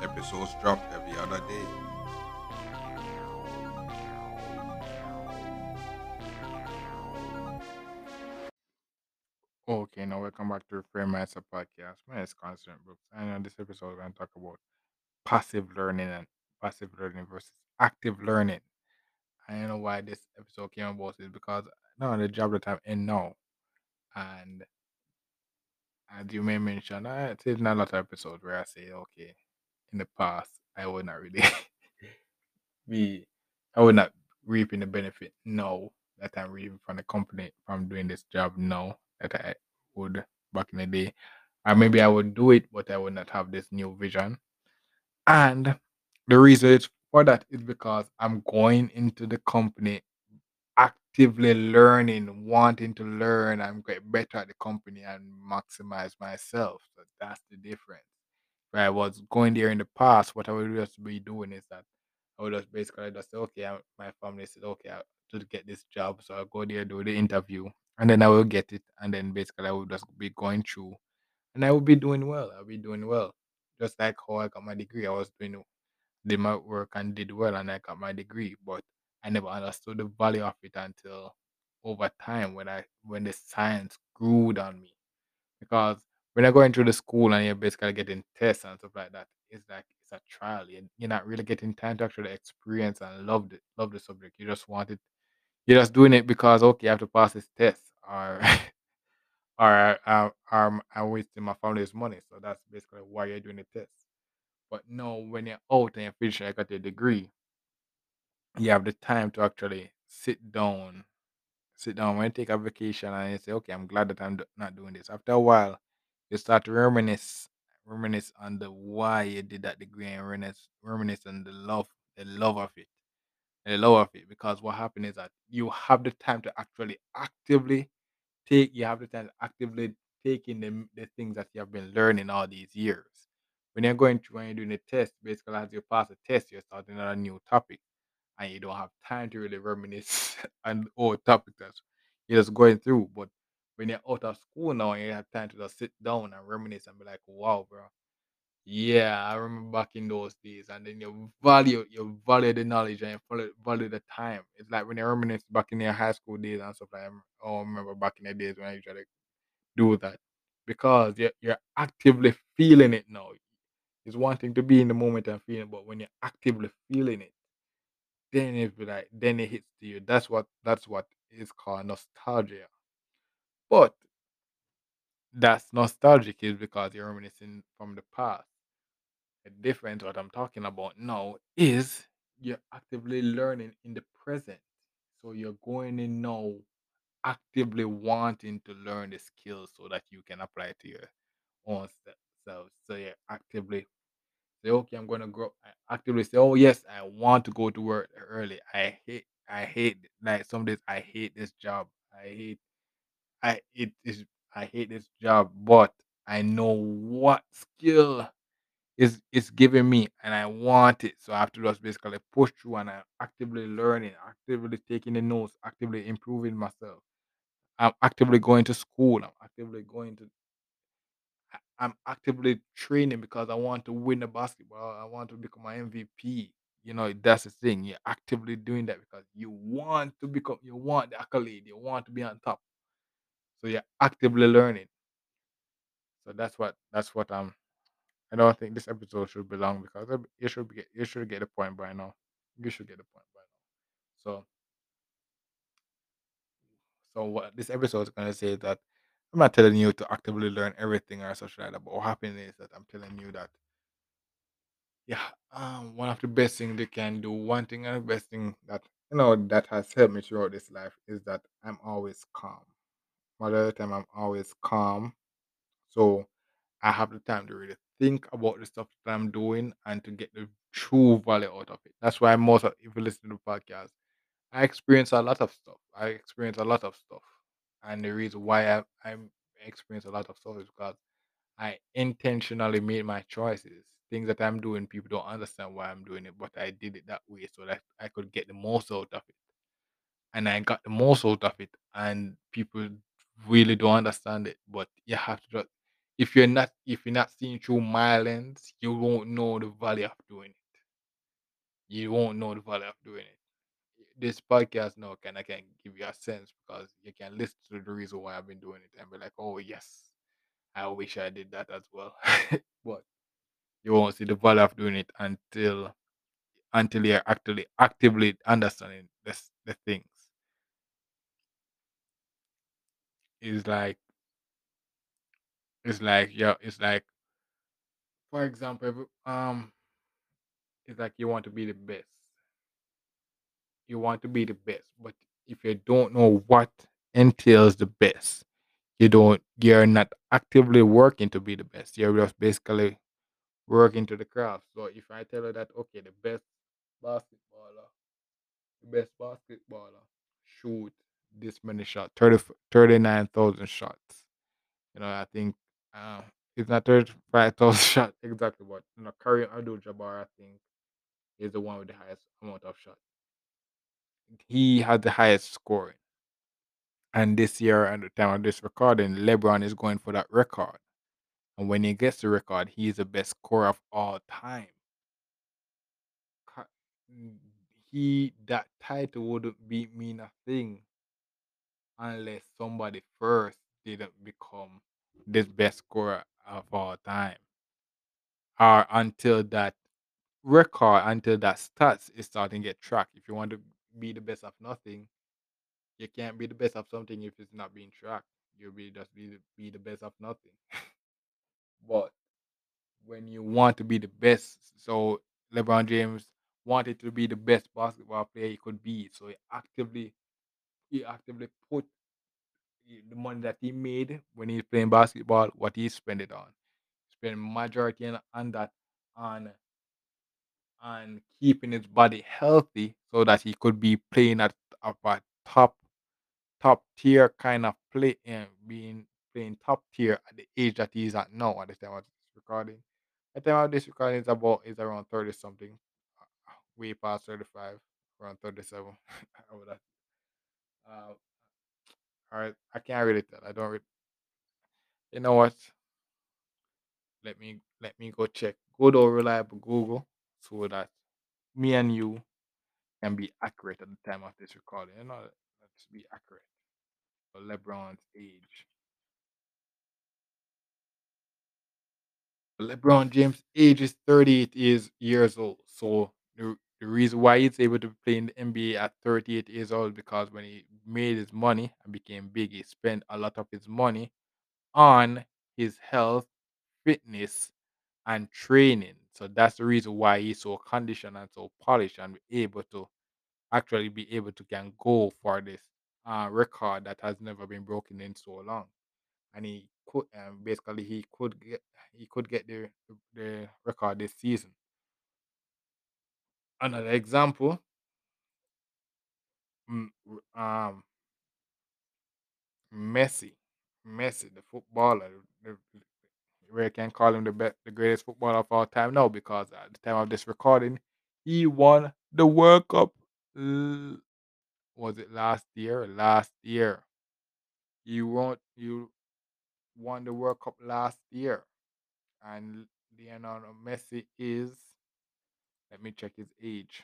Episodes drop every other day. Okay, now welcome back to Frame Myself Podcast. My name is Constant Brooks, and on this episode, we're going to talk about passive learning versus active learning. I don't know why this episode came about is because now the job that I'm in now, and as you may mention, it is not a lot of episodes where I say, okay, in the past, I would not reap in the benefit now that I'm reaping from the company from doing this job now that I would back in the day. Or maybe I would do it, but I would not have this new vision. And the reason for that is because I'm going into the company actively learning, wanting to learn and get better at the company and maximize myself. So that's the difference. Where I was going there in the past, what I would just be doing is that I would just basically just say, okay, my family said, okay, I to get this job, so I'll go there, do the interview, and then I will get it, and then basically I will just be going through, and I will be doing well. Just like how I got my degree, I was did my work and did well, and I got my degree, but I never understood the value of it until over time when the science grew on me. Because when you're going through the school and you're basically getting tests and stuff like that, it's like it's a trial. You're not really getting time to actually experience and love the subject. You just want it. You're just doing it because, okay, I have to pass this test, or I'm wasting my family's money. So that's basically why you're doing the test. But no, when you're out and you're finishing, you got your degree, you have the time to actually sit down. When you take a vacation and you say, okay, I'm glad that I'm not doing this. After a while, you start to reminisce on the why you did that degree, and reminisce on the love of it, because what happened is that you have the time to actually actively take in the things that you have been learning all these years. When you're doing the test, basically as you pass the test, you're starting on a new topic, and you don't have time to really reminisce on old topics that you're just going through. But when you're out of school now and you have time to just sit down and reminisce and be like, wow, bro. Yeah, I remember back in those days. And then you value the knowledge and you value the time. It's like when you reminisce back in your high school days and stuff like that. Oh, I remember back in the days when I used to do that. Because you're actively feeling it now. It's one thing to be in the moment and feeling it, but when you're actively feeling it, then it hits to you. That's what is called nostalgia. But that's nostalgic is because you're reminiscing from the past. The difference what I'm talking about now is you're actively learning in the present. So you're going in now actively wanting to learn the skills so that you can apply to your own self. So you're actively say, okay, I'm going to grow. I actively say, oh yes, I want to go to work early. I hate like some days I hate this job. I hate this job, but I know what skill is giving me, and I want it. So I have to just basically push through, and I'm actively learning, actively taking the notes, actively improving myself. I'm actively going to school. I'm actively training because I want to win the basketball. I want to become an MVP. You know, that's the thing. You're actively doing that because you want the accolade. You want to be on top. So you're actively learning. So that's what I don't think this episode should be long because you should get the point by now. So what this episode is gonna say is that I'm not telling you to actively learn everything or such like that, but what happened is that I'm telling you that one of the best things they can do, one thing and the best thing that that has helped me throughout this life is that I'm always calm. Most of the time, I'm always calm, so I have the time to really think about the stuff that I'm doing and to get the true value out of it. That's why most of, if you listen to the podcast, I experience a lot of stuff. And the reason why I experience a lot of stuff is because I intentionally made my choices. Things that I'm doing, people don't understand why I'm doing it, but I did it that way so that I could get the most out of it. And I got the most out of it, and people really don't understand it. But you have to, if you're not seeing through my lens, you won't know the value of doing it. This podcast now can give you a sense, because you can listen to the reason why I've been doing it and be like, oh yes, I wish I did that as well. But you won't see the value of doing it until you're actually actively understanding the things. It's like for example, it's like you want to be the best. You want to be the best, but if you don't know what entails the best, you're not actively working to be the best. You're just basically working to the craft. So if I tell you that, okay, the best basketballer shoot this many shots, 39,000 shots. You know, I think it's not 35,000 shots exactly, but you know, Kareem Abdul-Jabbar, I think, is the one with the highest amount of shots. He had the highest scoring. And this year, at the time of this recording, LeBron is going for that record. And when he gets the record, he is the best scorer of all time. That title wouldn't mean a thing unless somebody first didn't become the best scorer of all time. Or until that record, until that stats is starting to get tracked. If you want to be the best of nothing, you can't be the best of something if it's not being tracked. You'll be the best of nothing. But when you want to be the best, so LeBron James wanted to be the best basketball player he could be. So he actively put the money that he made when he's playing basketball, what he spent it on. Spent majority on that, on keeping his body healthy so that he could be playing at a top tier kind of play and playing top tier at the age that he is at now. At the time of this recording, is around 30 something, way past 35, around 37. All right, I can't really tell. I don't. You know what? Let me go check good old reliable Google so that me and you can be accurate at the time of this recording. You know, let's be accurate. So LeBron's age. LeBron James' age is 38 years old. So the reason why he's able to play in the NBA at 38 years old is because when he made his money and became big, he spent a lot of his money on his health, fitness, and training. So that's the reason why he's so conditioned and so polished and able to can go for this record that has never been broken in so long. And he could, basically, he could get the record this season. Another example, Messi, the footballer, we can call him the greatest footballer of all time now, because at the time of this recording, he won the World Cup. Was it last year? You won the World Cup last year. And Leonel Messi is, let me check his age,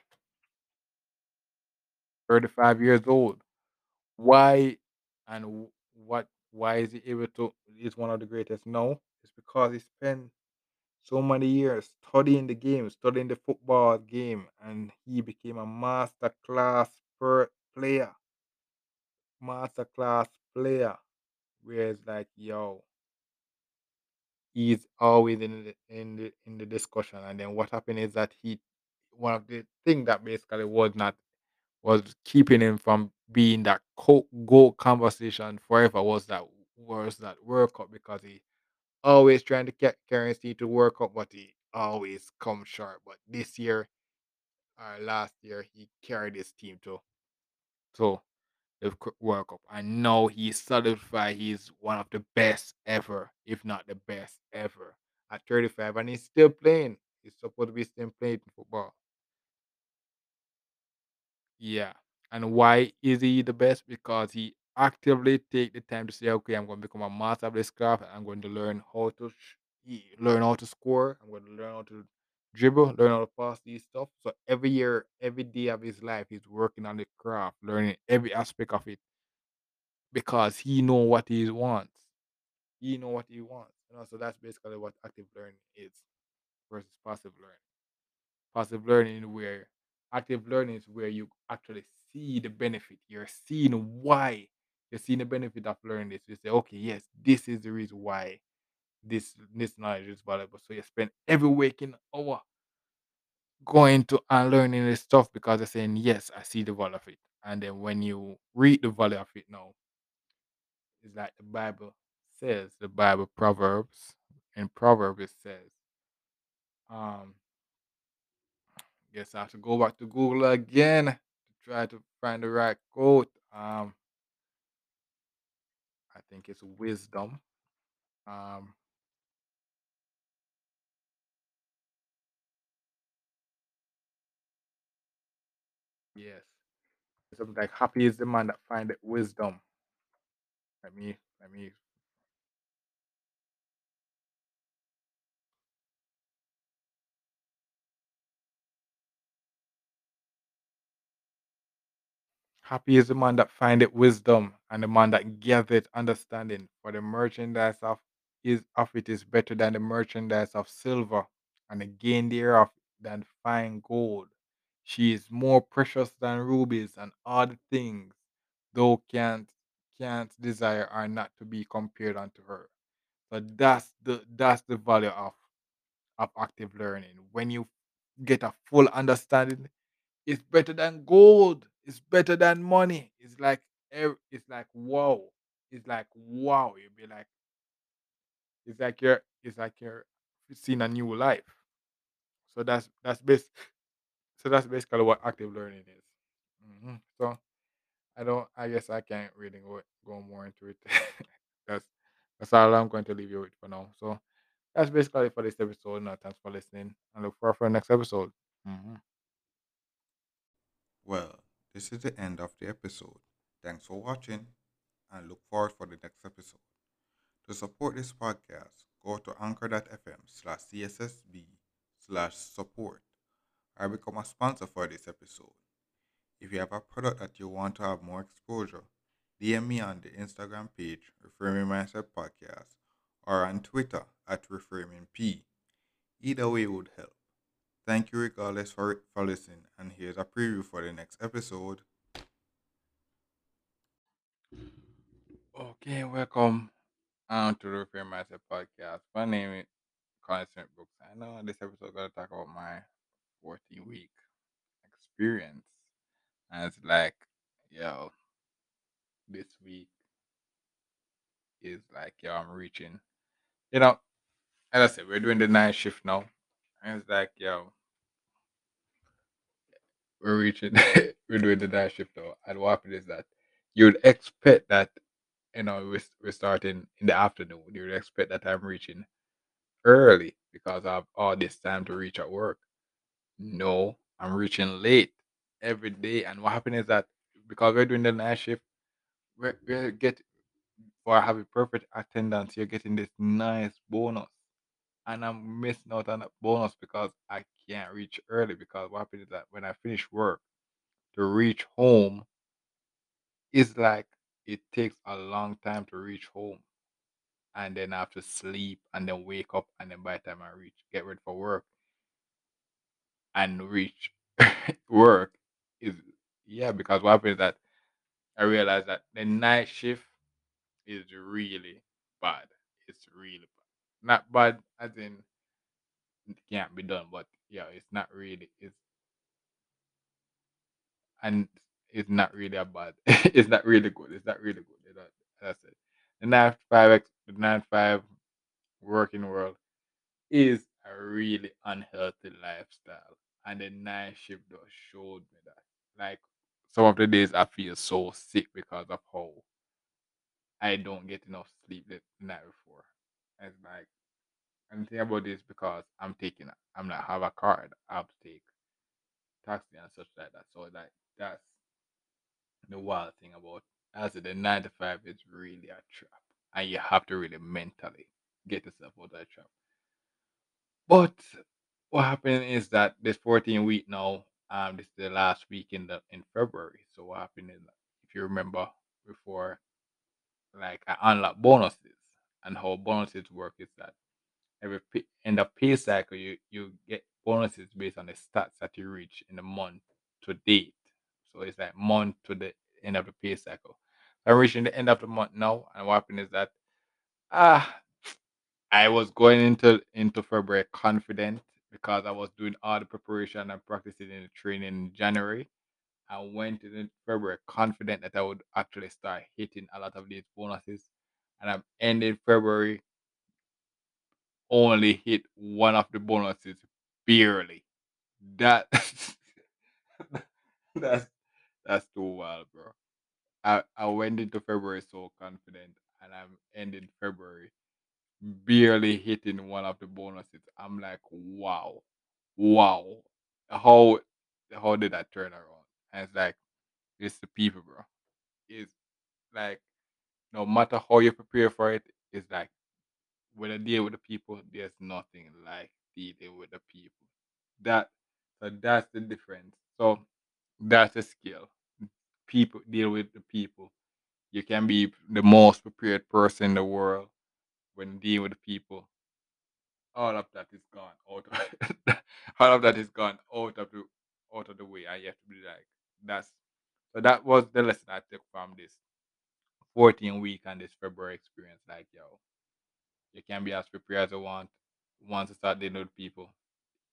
35 years old. Why is he able to, he's one of the greatest now? It's because he spent so many years studying the football game, and he became a masterclass player. Where it's like, yo, he's always in the discussion. And then what happened is that one of the things that basically was keeping him from being that goal conversation forever was that World Cup, because he always trying to get currency to World Cup, but he always come short. But this year or last year, he carried his team to the World Cup. I know he's solidified. He's one of the best ever, if not the best ever, at 35, and he's still playing. He's supposed to be still playing football. Yeah. And why is he the best? Because he actively take the time to say, okay, I'm going to become a master of this craft. I'm going to learn how to score. I'm going to learn how to dribble, learn how to pass these stuff. So every year, every day of his life, he's working on the craft, learning every aspect of it, because he know what he wants. He know what he wants. You know? So that's basically what active learning is versus passive learning. Passive learning, where active learning is where you actually see the benefit. You're seeing why. You're seeing the benefit of learning this. You say, okay, yes, this is the reason why this knowledge is valuable. So you spend every waking hour going to and learning this stuff, because they're saying, yes, I see the value of it. And then when you read the value of it now, it's like the Bible says, the Bible Proverbs, and Proverbs it says, I have to go back to Google again to try to find the right quote. I think it's wisdom. Yes. Something like, happy is the man that findeth wisdom. Let me Happy is the man that findeth wisdom, and the man that gathereth understanding, for the merchandise of it is better than the merchandise of silver, and the gain thereof than fine gold. She is more precious than rubies, and all things thou canst desire are not to be compared unto her. But that's the value of active learning. When you get a full understanding, it's better than gold. It's better than money. It's like wow. It's like wow. You'll be like, it's like you're seeing a new life. So that's basically what active learning is. So I guess I can't really go more into it. That's all I'm going to leave you with for now. So that's basically it for this episode. Now, thanks for listening, and look forward for the next episode. Well, this is the end of the episode. Thanks for watching, and look forward for the next episode. To support this podcast, go to anchor.fm/cssb/support. or become a sponsor for this episode. If you have a product that you want to have more exposure, DM me on the Instagram page, Reframing Mindset Podcast, or on Twitter @ReframingP. Either way would help. Thank you regardless for listening, and here's a preview for the next episode. Okay, welcome to the Reframing Mindset Podcast. My name is Constant Brooks. I know this episode is going to talk about my 14-week experience, and it's like, yo, this week is like, yo, I'm reaching, you know, as I said, we're doing the night shift now, and it's like, yo, we're reaching, we're doing the night shift now, and what happened is that you'd expect that, you know, we're starting in the afternoon, you'd expect that I'm reaching early, because I have all this time to reach at work. No, I'm reaching late every day. And what happened is that because we're doing the night shift, we're getting, for having perfect attendance, you're getting this nice bonus. And I'm missing out on that bonus because I can't reach early, because what happened is that when I finish work, to reach home, it's like it takes a long time to reach home. And then I have to sleep and then wake up, and then by the time I get ready for work, and reach work is, yeah, because what happens is that I realized that the night shift is really bad. It's really bad. Not bad as in it can't be done, but yeah, it's not really, it's not really a bad. It's not really good. It's not really good. That's it. The 9-to-5 working world is a really unhealthy lifestyle. And the night shift just showed me that. Like, some of the days I feel so sick because of how I don't get enough sleep the night before. It's like, and think about this because I'm not have a card. I have to take taxi and such like that. So like that's the wild thing about, as I said, the 9 to 5 is really a trap, and you have to really mentally get yourself out of that trap. But what happened is that this 14th week now, this is the last week in February. So what happened is, if you remember before, like I unlocked bonuses, and how bonuses work is that every in the pay cycle you get bonuses based on the stats that you reach in the month to date. So it's like month to the end of the pay cycle. I'm reaching the end of the month now, and what happened is that I was going into February confident because I was doing all the preparation and practicing in the training in January. I went into February confident that I would actually start hitting a lot of these bonuses, and I've ended February only hit one of the bonuses barely. That's too wild, bro. I went into February so confident, and I'm ending February barely hitting one of the bonuses. I'm like, wow, how did that turn around? And it's like, it's the people, bro. It's like, no matter how you prepare for it, it's like, when I deal with the people, there's nothing like dealing with the people. That's the difference. So that's a skill. People, deal with the people. You can be the most prepared person in the world. When dealing with the people, all of that is gone out of the way. And you have to be like, so that was the lesson I took from this 14 week and this February experience. Like, yo, you can be as prepared as you want. Once you start dealing with people,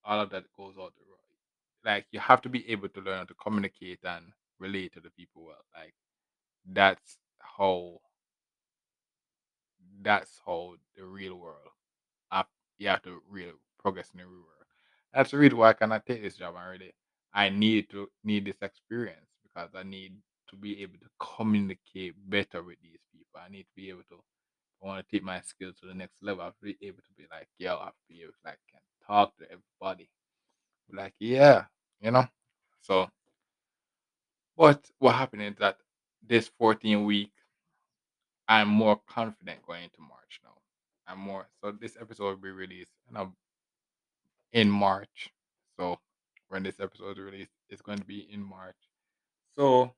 all of that goes out the road. Like, you have to be able to learn how to communicate and relate to the people well. Like, that's how the real world. You have to really progress in the real world. That's the reason why I cannot take this job. I need this experience because I need to be able to communicate better with these people. I need to be able to. I want to take my skills to the next level. I have to be able to be like, yo, I have to be able to can talk to everybody. Like, yeah, you know. So, but what happened is that this 14th week, I'm more confident going into March now. So this episode will be released in March. So when this episode is released, it's going to be in March. So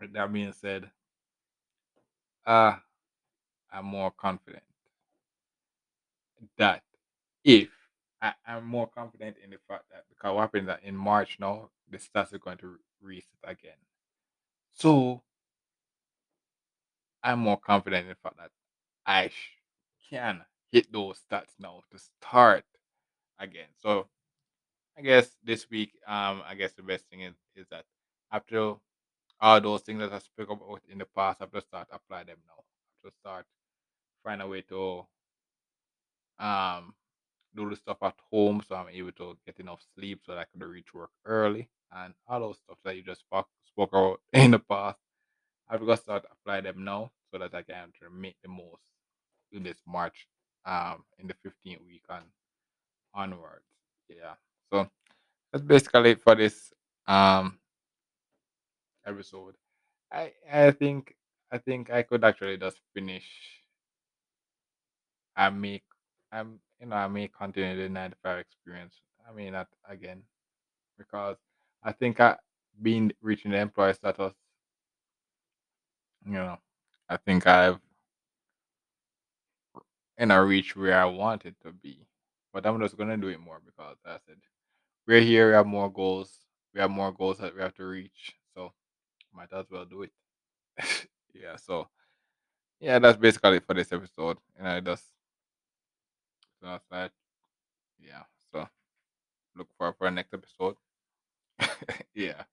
with that being said, I'm more confident that if I'm more confident in the fact that, because what happened that in March now, the stats are going to reset again. So I'm more confident in the fact that I can hit those stats now to start again. So I guess this week, I guess the best thing is that after all those things that I spoke about in the past, I have to start apply them now. To start find a way to do the stuff at home, so I'm able to get enough sleep so that I can reach work early, and all those stuff that you just spoke about in the past. I've got to start apply them now so that I can make the most in this March, in the 15th week and onwards. Yeah, so that's basically it for this episode. I think I could actually just finish. I may continue the 9 to 5 experience. I mean that again, because I think I've been reaching the employee status. You know, I think I've reached where I wanted to be, but I'm just gonna do it more because I said we're here. We have more goals. We have more goals that we have to reach. So might as well do it. Yeah, so yeah, that's basically it for this episode. And I just that's that. Yeah, so look forward for our next episode. Yeah.